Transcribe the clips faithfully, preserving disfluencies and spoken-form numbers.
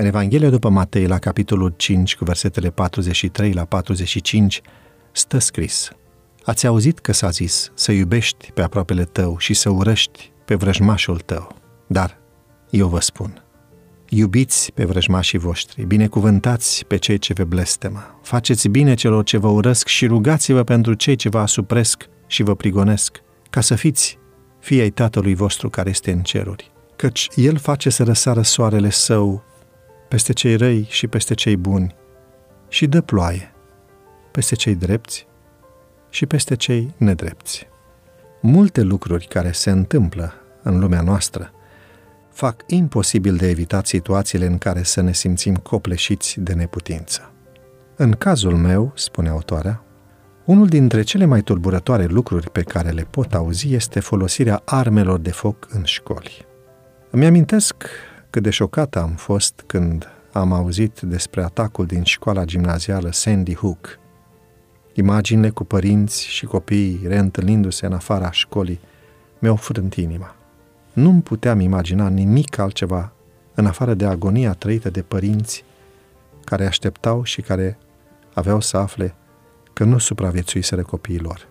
În Evanghelia după Matei, la capitolul cinci, cu versetele patruzeci și trei la patruzeci și cinci, stă scris: Ați auzit că s-a zis să iubești pe aproapele tău și să urăști pe vrăjmașul tău. Dar eu vă spun, iubiți pe vrăjmașii voștri, binecuvântați pe cei ce vă blestemă, faceți bine celor ce vă urăsc și rugați-vă pentru cei ce vă asupresc și vă prigonesc, ca să fiți fii ai Tatălui vostru care este în ceruri. Căci El face să răsară soarele său peste cei răi și peste cei buni și dă ploaie peste cei drepți și peste cei nedrepți. Multe lucruri care se întâmplă în lumea noastră fac imposibil de evitat situațiile în care să ne simțim copleșiți de neputință. În cazul meu, spune autoarea, unul dintre cele mai tulburătoare lucruri pe care le pot auzi este folosirea armelor de foc în școli. Îmi amintesc cât de șocat am fost când am auzit despre atacul din școala gimnazială Sandy Hook. Imaginile cu părinți și copiii reîntâlnindu-se în afara școlii mi-au frânt inima. Nu-mi puteam imagina nimic altceva în afară de agonia trăită de părinți care așteptau și care aveau să afle că nu supraviețuiseră copiilor.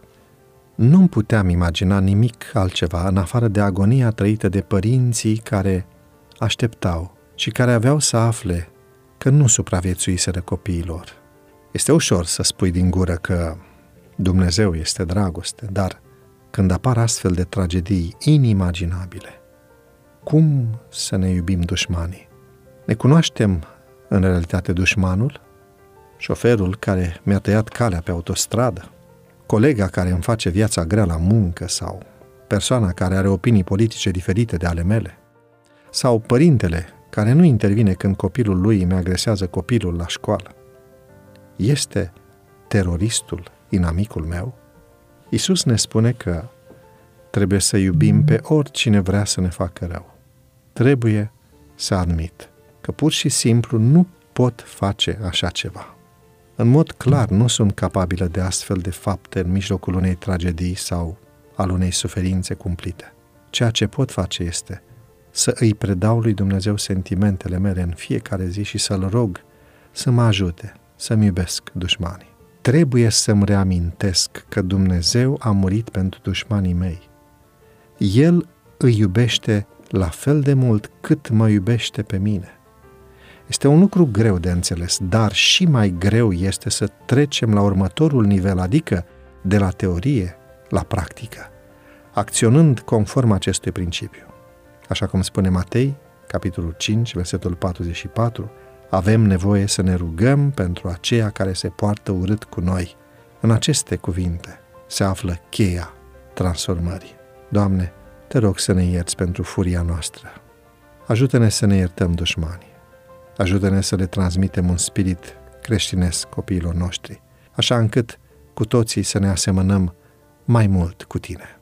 Nu-mi puteam imagina nimic altceva în afară de agonia trăită de părinții care așteptau și care aveau să afle că nu supraviețuiseră copiilor. Este ușor să spui din gură că Dumnezeu este dragoste, dar când apar astfel de tragedii inimaginabile, cum să ne iubim dușmanii? Ne cunoaștem în realitate dușmanul? Șoferul care mi-a tăiat calea pe autostradă? Colega care îmi face viața grea la muncă? Sau persoana care are opinii politice diferite de ale mele? Sau părintele care nu intervine când copilul lui îmi agresează copilul la școală? Este teroristul inamicul meu? Iisus ne spune că trebuie să iubim pe oricine vrea să ne facă rău. Trebuie să admit că pur și simplu nu pot face așa ceva. În mod clar nu sunt capabilă de astfel de fapte în mijlocul unei tragedii sau al unei suferințe cumplite. Ceea ce pot face este să îi predau lui Dumnezeu sentimentele mele în fiecare zi și să-L rog să mă ajute să-mi iubesc dușmanii. Trebuie să-mi reamintesc că Dumnezeu a murit pentru dușmanii mei. El îi iubește la fel de mult cât mă iubește pe mine. Este un lucru greu de înțeles, dar și mai greu este să trecem la următorul nivel, adică de la teorie la practică, acționând conform acestui principiu. Așa cum spune Matei, capitolul cinci, versetul patruzeci și patru, avem nevoie să ne rugăm pentru aceia care se poartă urât cu noi. În aceste cuvinte se află cheia transformării. Doamne, te rog să ne ierți pentru furia noastră. Ajută-ne să ne iertăm dușmanii. Ajută-ne să le transmitem un spirit creștinesc copiilor noștri, așa încât cu toții să ne asemănăm mai mult cu Tine.